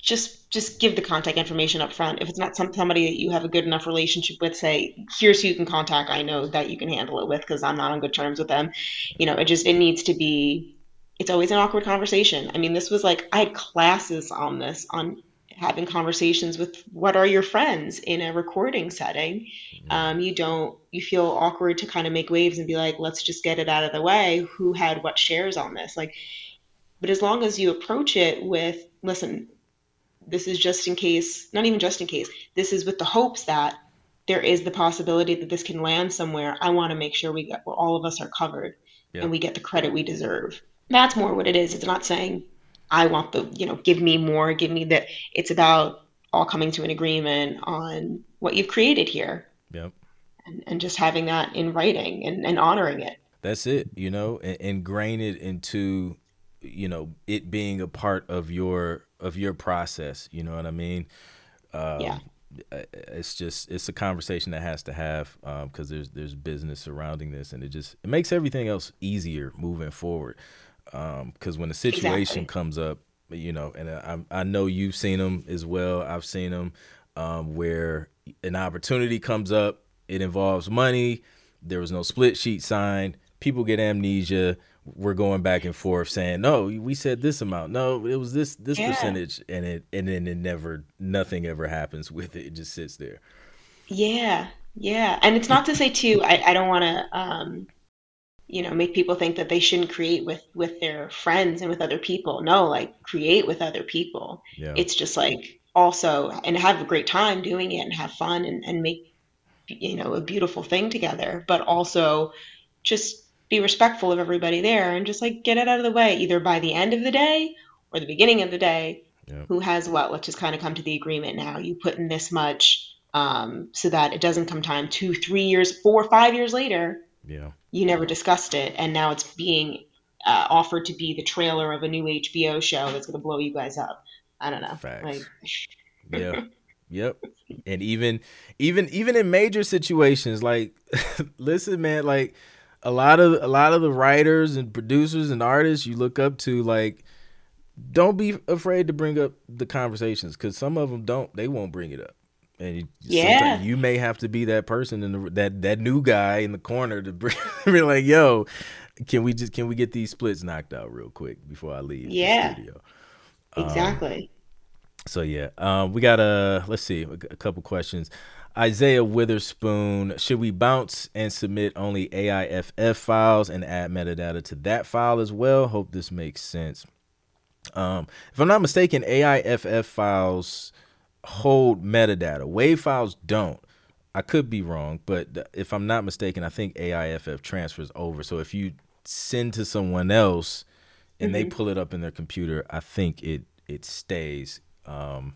just just give the contact information up front. If it's not some, somebody that you have a good enough relationship with, say, here's who you can contact. I know that you can handle it with, because I'm not on good terms with them. You know, it just, it needs to be, it's always an awkward conversation. I mean, this was like, I had classes on this, on having conversations with what are your friends in a recording setting. Um, you don't, you feel awkward to kind of make waves and be like, let's just get it out of the way. Who had what shares on this? Like, but as long as you approach it with, listen, this is just in case, not even just in case, this is with the hopes that there is the possibility that this can land somewhere. I want to make sure we get, well, all of us are covered yeah. and we get the credit we deserve. That's more what it is. It's not saying I want the, you know, give me more, give me that. It's about all coming to an agreement on what you've created here. Yep. And, and just having that in writing and, and honoring it. That's it, you know, and, and grain it into, you know, it being a part of your, of your process. You know what I mean? Um, yeah. It's just, it's a conversation that has to have, um, cause there's, there's business surrounding this, and it just, it makes everything else easier moving forward. Um, cause when the situation exactly. comes up, you know, and I, I know you've seen them as well. I've seen them, um, where an opportunity comes up, it involves money. There was no split sheet signed. People get amnesia. We're going back and forth saying, no, we said this amount. No, it was this, this yeah. percentage. And it, and then it never, nothing ever happens with it. It just sits there. Yeah. Yeah. And it's not to say too, I, I don't want to, um, you know, make people think that they shouldn't create with, with their friends and with other people. No, like create with other people. Yeah. It's just like also, and have a great time doing it and have fun and, and make, you know, a beautiful thing together, but also just be respectful of everybody there and just like get it out of the way either by the end of the day or the beginning of the day. Yep. Who has what? Let's just kind of come to the agreement now. You put in this much um, so that it doesn't come time two, three years, four, five years later. Yeah. You never discussed it, and now it's being uh, offered to be the trailer of a new H B O show that's going to blow you guys up. I don't know. Facts. Like... yeah, yep. And even, even, even in major situations, like, listen, man, like a lot of a lot of the writers and producers and artists you look up to, like, don't be afraid to bring up the conversations, because some of them don't. They won't bring it up. And you, yeah. you may have to be that person in the, that that new guy in the corner to bring, be like, "Yo, can we just can we get these splits knocked out real quick before I leave?" Yeah, the studio? Exactly. Um, so yeah, um, we got a let's see a, a couple questions. Isaiah Witherspoon, should we bounce and submit only A I F F files and add metadata to that file as well? Hope this makes sense. Um, if I'm not mistaken, A I F F files hold metadata. WAV files don't. I could be wrong, but if I'm not mistaken, I think A I F F transfers over. So if you send to someone else and mm-hmm. they pull it up in their computer, I think it it stays. Um,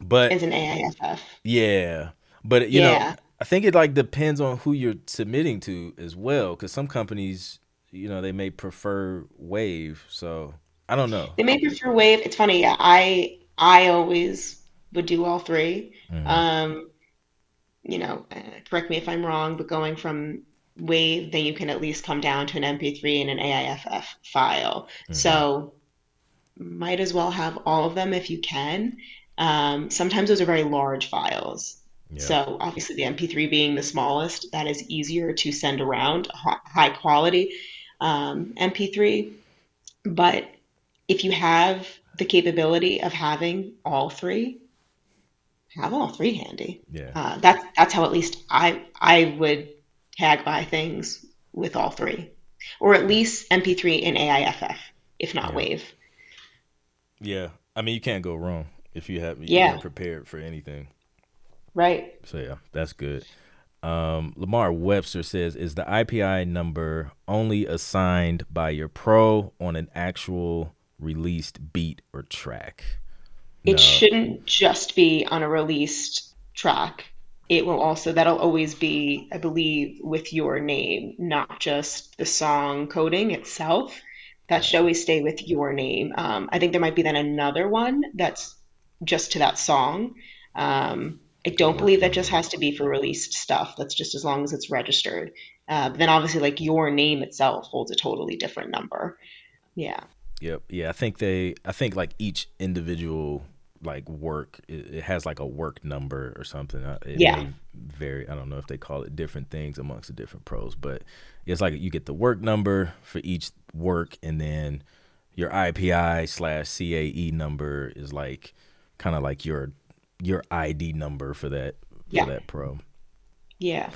but it's an A I F F. Yeah, but you yeah. know, I think it like depends on who you're submitting to as well, because some companies, you know, they may prefer WAV. So I don't know. They may prefer WAV. It's funny. I I always. would do all three. Mm-hmm. Um, you know, uh, correct me if I'm wrong, but going from WAV, then you can at least come down to an M P three and an A I F F file. Mm-hmm. So might as well have all of them if you can. Um, sometimes those are very large files. Yeah. So obviously the M P three being the smallest, that is easier to send around, high quality um, M P three. But if you have the capability of having all three, have all three handy. Yeah. Uh, that's, that's how at least I, I would tag by things with all three, or at least M P three and A I F F, if not yeah. WAV. Yeah. I mean, you can't go wrong if you have, yeah. you're prepared for anything. Right. So yeah, that's good. Um, Lamar Webster says, is the I P I number only assigned by your pro on an actual released beat or track? It no. shouldn't just be on a released track. It will also, that'll always be, I believe, with your name, not just the song coding itself. That should always stay with your name. Um, I think there might be then another one that's just to that song. Um, I don't believe that just has to be for released stuff. That's just as long as it's registered. Uh, but then obviously like your name itself holds a totally different number. Yeah. Yep. Yeah. I think they, I think like each individual like work, it has like a work number or something. It yeah. may vary. I don't know if they call it different things amongst the different pros, but it's like you get the work number for each work, and then your I P I slash C A E number is like kind of like your your I D number for that yeah. for that pro. Yeah.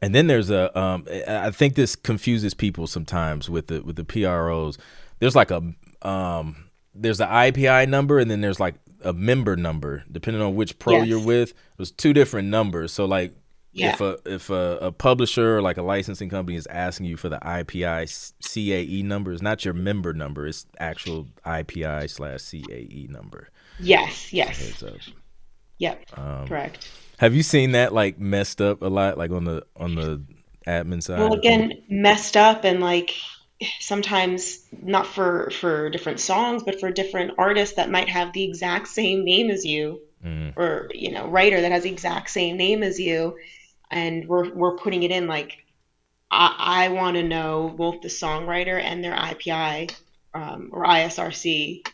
And then there's a um, I think this confuses people sometimes with the with the P R Os. There's like a um, there's the I P I number, and then there's like a member number, depending on which pro yes. you're with. There's two different numbers. So like yeah. if a if a, a publisher or like a licensing company is asking you for the I P I C A E number, it's not your member number. It's actual I P I slash C A E number. Yes. Yes. Yep. Um, correct. Have you seen that like messed up a lot, like on the on the admin side? Well, again, messed up and like sometimes not for for different songs, but for different artists that might have the exact same name as you, mm. or you know, writer that has the exact same name as you, and we're we're putting it in like I, I want to know both the songwriter and their I P I um, or I S R C.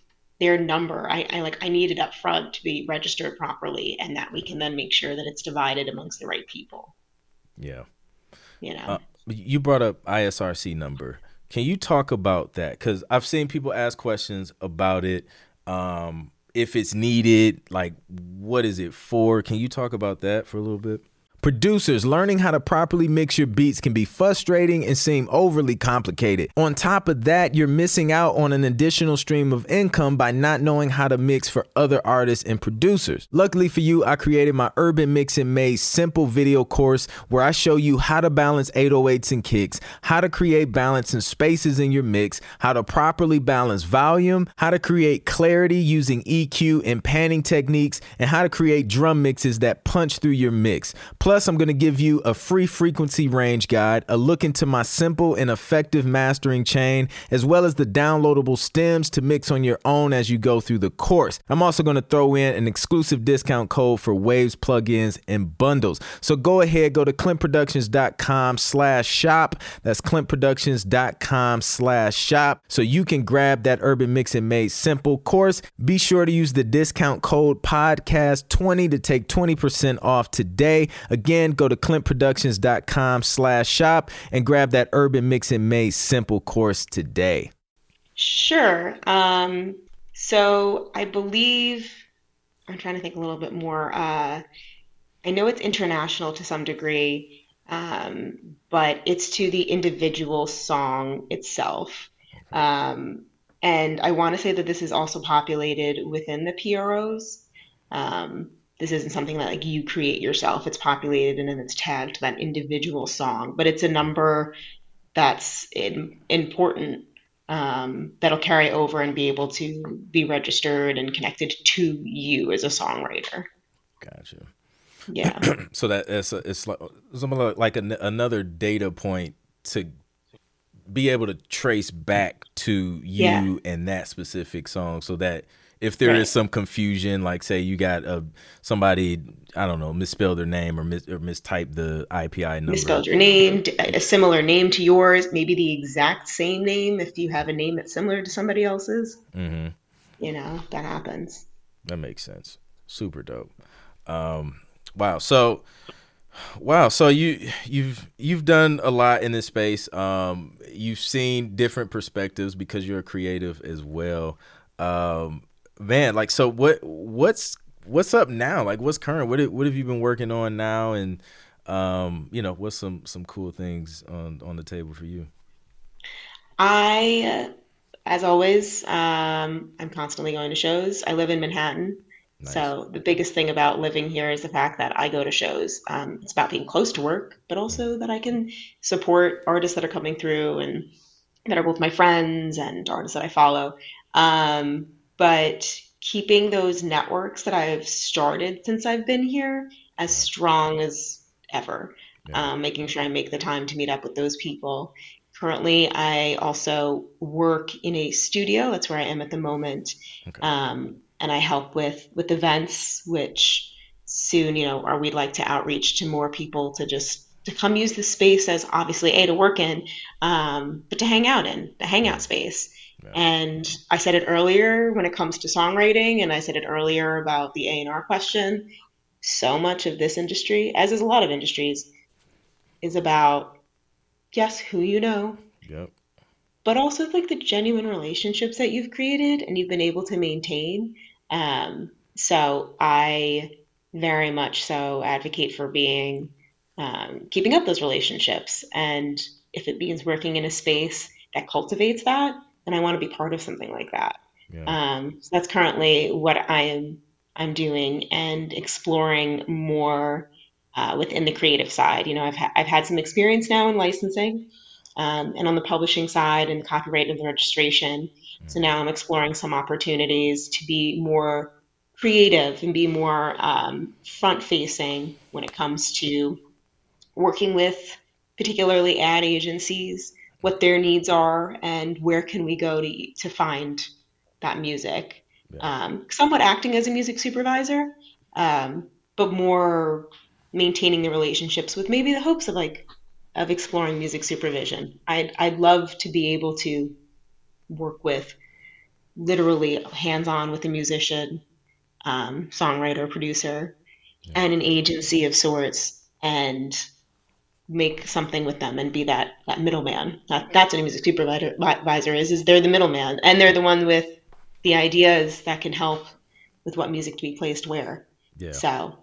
Their number, I, I like. I need it up front to be registered properly, and that we can then make sure that it's divided amongst the right people. Yeah, you know. Uh, you brought up I S R C number. Can you talk about that? Because I've seen people ask questions about it. Um, if it's needed, like, what is it for? Can you talk about that for a little bit? Producers, learning how to properly mix your beats can be frustrating and seem overly complicated. On top of that, you're missing out on an additional stream of income by not knowing how to mix for other artists and producers. Luckily for you, I created my Urban Mix and Made simple video course where I show you how to balance eight oh eights and kicks, how to create balance and spaces in your mix, how to properly balance volume, how to create clarity using E Q and panning techniques, and how to create drum mixes that punch through your mix. Plus, I'm going to give you a free frequency range guide, a look into my simple and effective mastering chain, as well as the downloadable stems to mix on your own as you go through the course. I'm also going to throw in an exclusive discount code for Waves plugins and bundles. So go ahead, go to clintproductions.com slash shop. That's clintproductions.com slash shop. So you can grab that Urban Mix and Made Simple course. Be sure to use the discount code podcast twenty to take twenty percent off today. Again, go to clintproductions.com slash shop and grab that Urban Mix and Made Simple course today. Sure. Um, so I believe, I'm trying to think a little bit more. Uh, I know it's international to some degree, um, but it's to the individual song itself. Um, and I want to say that this is also populated within the P R Os. Um, This isn't something that like you create yourself. It's populated and then it's tagged to that individual song, but it's a number that's in, important um, that'll carry over and be able to be registered and connected to you as a songwriter. Gotcha. Yeah. So that it's, a, it's like, something like an, another data point to be able to trace back to you yeah. and that specific song, so that if there right. is some confusion, like say you got a, somebody, I don't know, misspelled their name or, mis- or mistyped the I P I number. Misspelled your name, a similar name to yours, maybe the exact same name if you have a name that's similar to somebody else's. Mm-hmm. You know, that happens. That makes sense. Super dope. Um, wow. So, wow. So you, you've, you've done a lot in this space. Um, you've seen different perspectives because you're a creative as well. Um, Man, like, so what, what's, what's up now? Like, what's current? What, what have you been working on now? And, um, you know, what's some, some cool things on, on the table for you? I, as always, um, I'm constantly going to shows. I live in Manhattan. Nice. So the biggest thing about living here is the fact that I go to shows. Um, it's about being close to work, but also that I can support artists that are coming through and that are both my friends and artists that I follow. Um, But keeping those networks that I've started since I've been here as strong as ever, yeah. um, making sure I make the time to meet up with those people. Currently, I also work in a studio. That's where I am at the moment. Okay. Um, and I help with, with events, which soon, you know, or we'd like to outreach to more people to just to come use the space as obviously A, to work in, um, but to hang out in, the hangout space. No. And I said it earlier when it comes to songwriting, and I said it earlier about the A and R question. So much of this industry, as is a lot of industries, is about, yes, who you know, yep. but also like the genuine relationships that you've created and you've been able to maintain. Um, So I very much so advocate for being, um, keeping up those relationships. And if it means working in a space that cultivates that, then I want to be part of something like that. Yeah. Um, so that's currently what I am, I'm doing, and exploring more uh, within the creative side. You know, I've, ha- I've had some experience now in licensing, um, and on the publishing side and copyright and registration. Mm-hmm. So now I'm exploring some opportunities to be more creative and be more um, front-facing when it comes to working with particularly ad agencies, what their needs are, and where can we go to to find that music. Yeah. Um, somewhat acting as a music supervisor, um, but more maintaining the relationships with maybe the hopes of like of exploring music supervision. I'd I'd love to be able to work with literally hands-on with a musician, um, songwriter, producer, yeah. and an agency of sorts, and make something with them and be that that middleman. That, that's what a music supervisor is, is they're the middleman, and they're the one with the ideas that can help with what music to be placed where. Yeah. So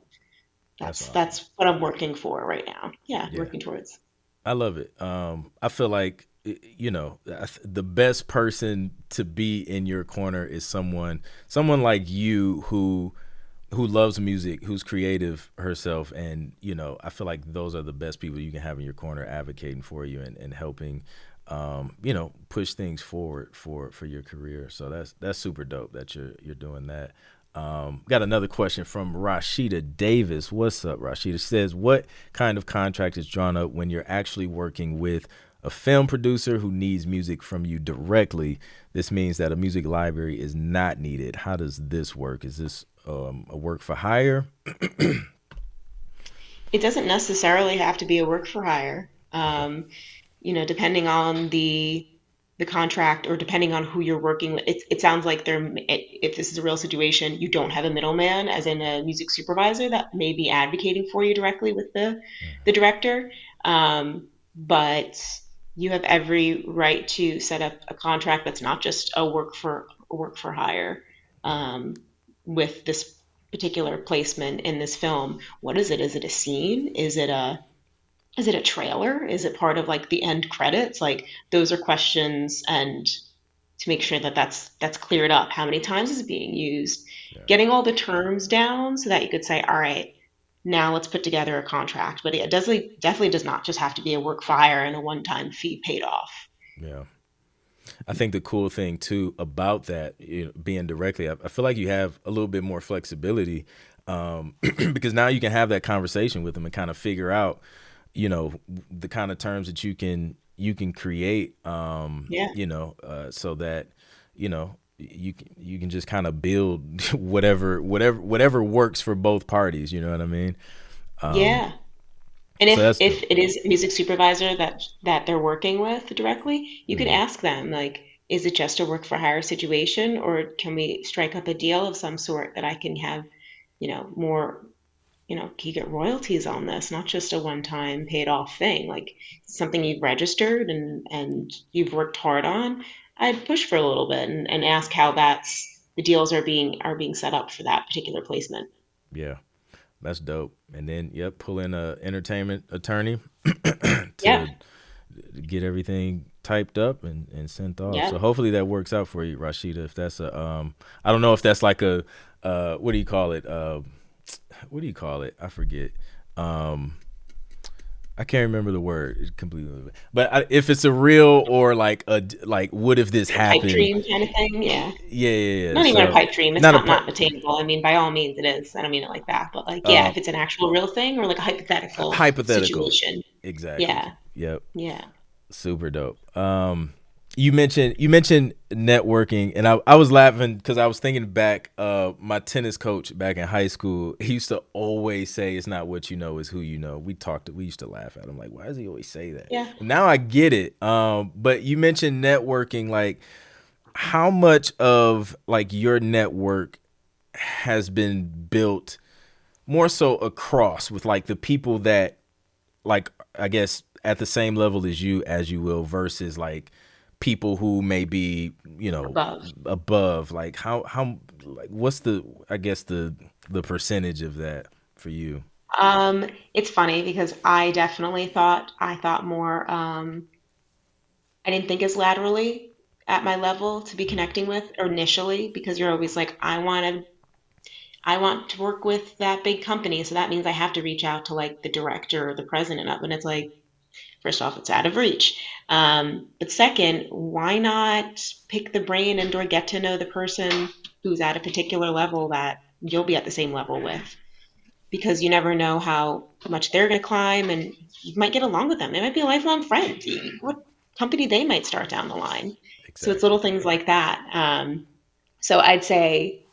that's, that's, that's what I'm working for right now. Yeah, yeah. Working towards. I love it. Um, I feel like, you know, the best person to be in your corner is someone, someone like you who, who loves music, who's creative herself. And, you know, I feel like those are the best people you can have in your corner advocating for you and, and helping, um, you know, push things forward for, for your career. So that's, that's super dope that you're, you're doing that. Um, got another question from Rashida Davis. What's up, Rashida? Says, what kind of contract is drawn up when you're actually working with a film producer who needs music from you directly? This means that a music library is not needed. How does this work? Is this, um, a work for hire? It doesn't necessarily have to be a work for hire. Um, you know, depending on the the contract or depending on who you're working with, it, it sounds like they're, it, if this is a real situation, you don't have a middleman, as in a music supervisor that may be advocating for you directly with the, the director. Um, but you have every right to set up a contract that's not just a work for a work for hire um, with this particular placement in this film. What is it? Is it a scene? Is it a Is it a trailer? Is it part of like the end credits? Like those are questions, and to make sure that that's, that's cleared up. How many times is it being used? Yeah. Getting all the terms down so that you could say, all right, now let's put together a contract. But it does, definitely does not just have to be a work fire and a one-time fee paid off. Yeah. I think the cool thing too about that, you know, being directly, I feel like you have a little bit more flexibility um, because now you can have that conversation with them and kind of figure out, you know, the kind of terms that you can, you can create, um, yeah. you know, uh, so that, you know, you can, you can just kind of build whatever, whatever, whatever works for both parties. You know what I mean? Um, yeah. And so if, if the, it is a music supervisor that, that they're working with directly, you can yeah. ask them, like, is it just a work for hire situation, or can we strike up a deal of some sort that I can have, you know, more, you know, can you get royalties on this? Not just a one-time paid-off thing, like something you've registered and, and you've worked hard on. I'd push for a little bit and, and ask how that's the deals are being are being set up for that particular placement. Yeah, that's dope. And then, yep, pull in a entertainment attorney to yeah. get everything typed up and, and sent off. Yeah. So hopefully that works out for you, Rashida. If that's a, um, I don't know if that's like a, uh, what do you call it? Uh, What do you call it? I forget. Um, I can't remember the word it completely. But I, if it's a real or like a like, what if this happened? Pipe dream kind of thing. Yeah. Yeah, yeah, yeah. Not so, even a pipe dream. It's not not, not attainable. I mean, by all means, it is. I don't mean it like that, but like, yeah, uh, if it's an actual real thing or like a hypothetical hypothetical situation. Exactly. Yeah. Yep. Yeah. Super dope. Um, you mentioned you mentioned networking, and I, I was laughing because I was thinking back. Uh, my tennis coach back in high school, he used to always say, "It's not what you know, it's who you know." We talked, we used to laugh at him, like, "Why does he always say that?" Yeah. Now I get it. Um, but you mentioned networking, like, how much of like your network has been built more so across with like the people that, like, I guess at the same level as you, as you will, versus like people who may be, you know, above, above like how, how, like what's the, I guess the, the percentage of that for you? Um, it's funny because I definitely thought, I thought more, um, I didn't think as laterally at my level to be connecting with, or initially, because you're always like, I want to, I want to work with that big company. So that means I have to reach out to like the director or the president of, and it's like, first off, it's out of reach. Um, but second, why not pick the brain and or get to know the person who's at a particular level that you'll be at the same level with? Because you never know how much they're going to climb, and you might get along with them. They might be a lifelong friend. What company they might start down the line. Exactly. So it's little things like that. Um, so I'd say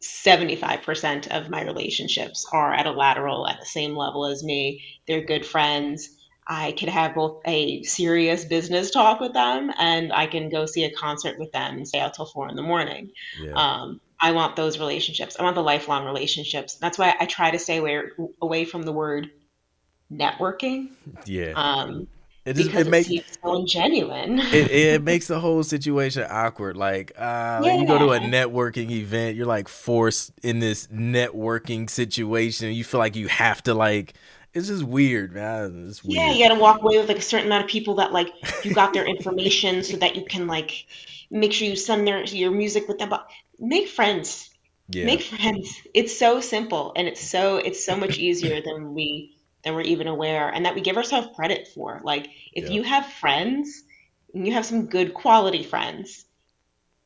seventy-five percent of my relationships are at a lateral, at the same level as me. They're good friends. I could have both a serious business talk with them, and I can go see a concert with them and stay out till four in the morning. Yeah. Um, I want those relationships. I want the lifelong relationships. That's why I try to stay away, away from the word networking. Yeah. Um, it just, because it, it makes it so ingenuine. It, it makes the whole situation awkward. Like, uh, yeah. you go to a networking event, you're like forced in this networking situation. You feel like you have to like, it's just weird, man. It's weird. Yeah, you got to walk away with like a certain amount of people that like you got their information so that you can like make sure you send their your music with them. But make friends. Yeah. Make friends. It's so simple, and it's so it's so much easier than we than we're even aware, and that we give ourselves credit for. Like if yeah. you have friends, and you have some good quality friends,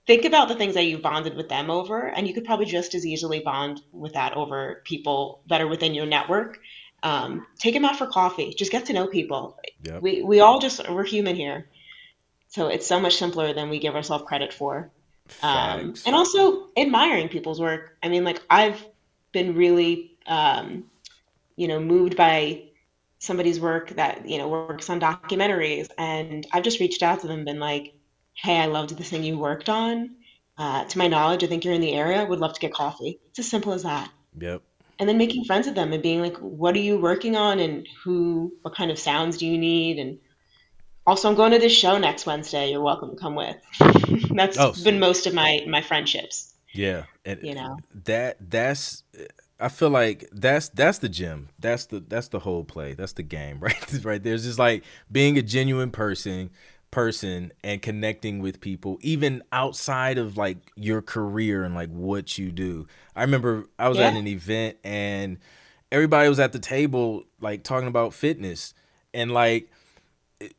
think about the things that you bonded with them over, and you could probably just as easily bond with that over people that are within your network. Um, take them out for coffee. Just get to know people. Yep. We we all just we're human here, so it's so much simpler than we give ourselves credit for. Um, and also admiring people's work. I mean, like I've been really, um, you know, moved by somebody's work that you know works on documentaries, and I've just reached out to them and been like, "Hey, I loved this thing you worked on. Uh, to my knowledge, I think you're in the area. Would love to get coffee." It's as simple as that. Yep. And then making friends with them and being like, what are you working on and who, what kind of sounds do you need? And also I'm going to this show next Wednesday. You're welcome to come with. That's oh, been most of my, my friendships. Yeah. And you know, that that's, I feel like that's, that's the gym. That's the, that's the whole play. That's the game, right? Right. There's just like being a genuine person, person and connecting with people, even outside of like your career and like what you do. I remember I was yeah. at an event and everybody was at the table, like talking about fitness, and like,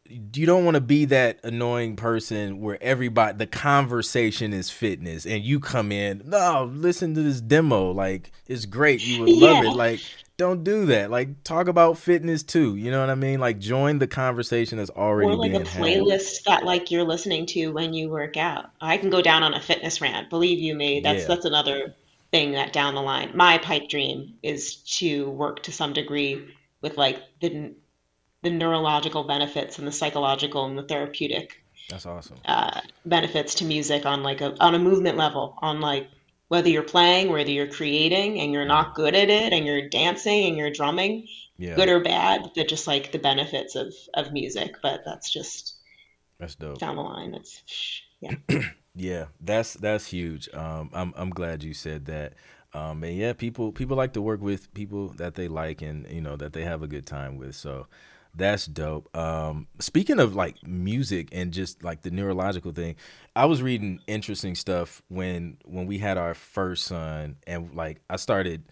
you don't want to be that annoying person where everybody, the conversation is fitness and you come in, no, listen to this demo. Like it's great. You would love yeah. it. Like, don't do that. Like talk about fitness too. You know what I mean? Like join the conversation that's already being had. Or like a playlist that like you're listening to when you work out. I can go down on a fitness rant. Believe you me, that's, yeah. that's another thing that down the line, my pipe dream is to work to some degree with like the, the neurological benefits and the psychological and the therapeutic that's awesome. uh, benefits to music on like a, on a movement level, on like, whether you're playing, whether you're creating and you're not good at it and you're dancing and you're drumming, yeah. good or bad, they're just like the benefits of, of music. But that's just that's dope. Down the line. That's yeah. yeah, that's that's huge. Um, I'm I'm glad you said that. Um, and yeah, people people like to work with people that they like and you know that they have a good time with. So that's dope. Um, speaking of like music and just like the neurological thing, I was reading interesting stuff when when we had our first son, and like I started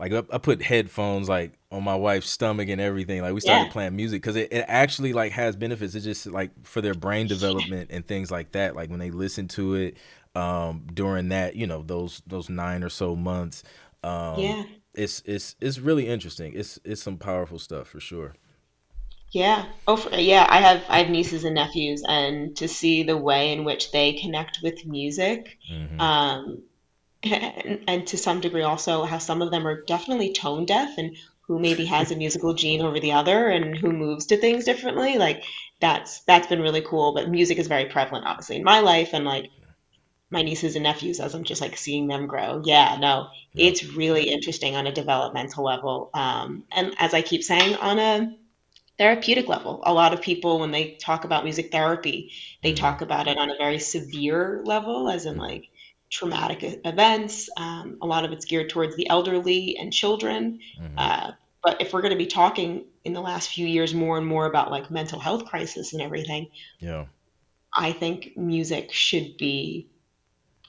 like I, I put headphones like on my wife's stomach and everything. Like we started yeah. playing music because it, it actually like has benefits. It's just like for their brain development and things like that. Like when they listen to it um, during that, you know, those those nine or so months. Um, yeah, it's it's it's really interesting. It's it's some powerful stuff for sure. Yeah. Oh, for, yeah. I have I have nieces and nephews, and to see the way in which they connect with music, mm-hmm. um, and, and to some degree also how some of them are definitely tone deaf, and who maybe has a musical gene over the other, and who moves to things differently. Like that's that's been really cool. But music is very prevalent, obviously, in my life, and like my nieces and nephews, as I'm just like seeing them grow. Yeah. No, yeah. It's really interesting on a developmental level, um, and as I keep saying, on a therapeutic level. A lot of people, when they talk about music therapy, they mm-hmm. talk about it on a very severe level, as in like traumatic events. Um, a lot of it's geared towards the elderly and children. Mm-hmm. Uh, but if we're going to be talking in the last few years more and more about like mental health crisis and everything, yeah, I think music should be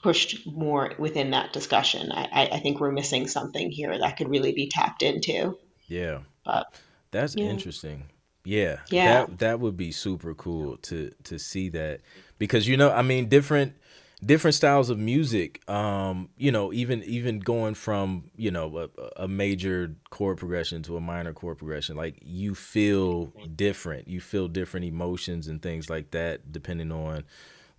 pushed more within that discussion. I, I think we're missing something here that could really be tapped into. Yeah. But, That's yeah. interesting. Yeah. Yeah. That that would be super cool to to see that, because, you know, I mean, different different styles of music, um, you know, even even going from, you know, a, a major chord progression to a minor chord progression, like you feel different. You feel different emotions and things like that, depending on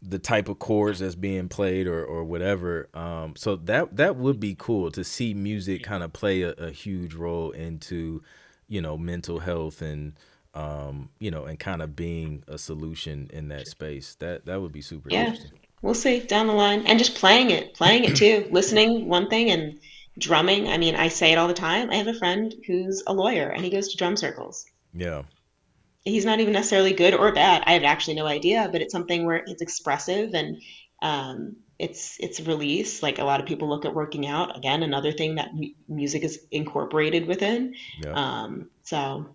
the type of chords that's being played or, or whatever. Um, so that that would be cool to see music kind of play a, a huge role into, you know, mental health and, um, you know, and kind of being a solution in that space. That that would be super yeah. interesting. We'll see down the line. And just playing it, playing it too. Listening, one thing, and drumming. I mean, I say it all the time. I have a friend who's a lawyer and he goes to drum circles. Yeah. He's not even necessarily good or bad. I have actually no idea, but it's something where it's expressive and um, it's it's release. Like a lot of people look at working out. Again, another thing that mu- music is incorporated within. Yeah. Um, so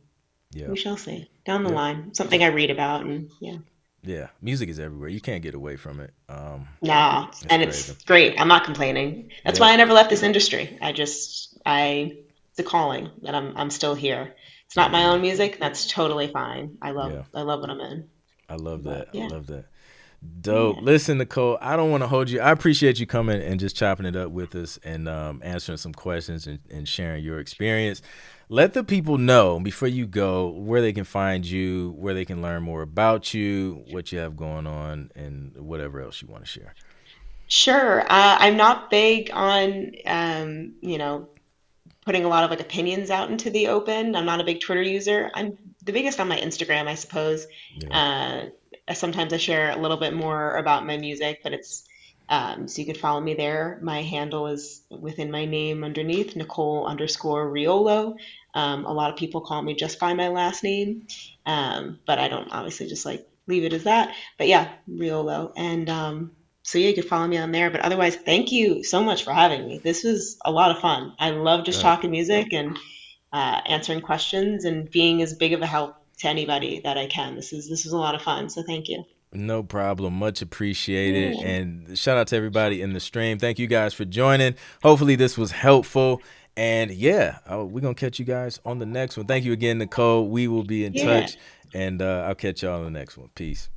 yeah. we shall see down the yeah. line. Something I read about and yeah. Yeah, music is everywhere. You can't get away from it. Um, nah, it's and crazy. It's great. I'm not complaining. That's yeah. why I never left this industry. I just I it's a calling that I'm I'm still here. It's not my own music. That's totally fine. I love yeah. I love what I'm in. I love that. But, yeah. I love that. Dope. Yeah. Listen, Nicole, I don't want to hold you. I appreciate you coming and just chopping it up with us and um, answering some questions and, and sharing your experience. Let the people know before you go where they can find you, where they can learn more about you, what you have going on, and whatever else you want to share. Sure. Uh, I'm not big on, um, you know, putting a lot of like opinions out into the open. I'm not a big Twitter user. I'm the biggest on my Instagram, I suppose. Yeah. Uh, sometimes I share a little bit more about my music, but it's, um, so you could follow me there. My handle is within my name underneath, Nicole underscore Riolo. Um, a lot of people call me just by my last name. Um, but I don't obviously just like leave it as that, but yeah, Riolo. And, um, So yeah, you can follow me on there. But otherwise, thank you so much for having me. This was a lot of fun. I love just yeah. talking music and uh, answering questions and being as big of a help to anybody that I can. This is this was a lot of fun. So thank you. No problem. Much appreciated. Yeah. And shout out to everybody in the stream. Thank you guys for joining. Hopefully this was helpful. And yeah, uh, we're going to catch you guys on the next one. Thank you again, Nicole. We will be in yeah. touch. And uh, I'll catch y'all on the next one. Peace.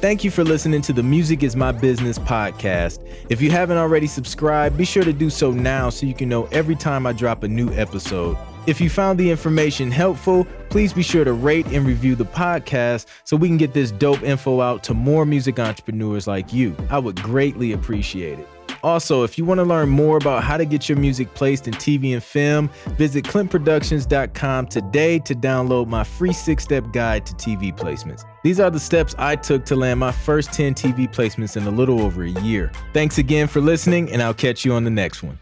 Thank you for listening to the Music is My Business podcast. If you haven't already subscribed, be sure to do so now so you can know every time I drop a new episode. If you found the information helpful, please be sure to rate and review the podcast so we can get this dope info out to more music entrepreneurs like you. I would greatly appreciate it. Also, if you want to learn more about how to get your music placed in T V and film, visit clint productions dot com today to download my free six-step guide to T V placements. These are the steps I took to land my first ten T V placements in a little over a year. Thanks again for listening, and I'll catch you on the next one.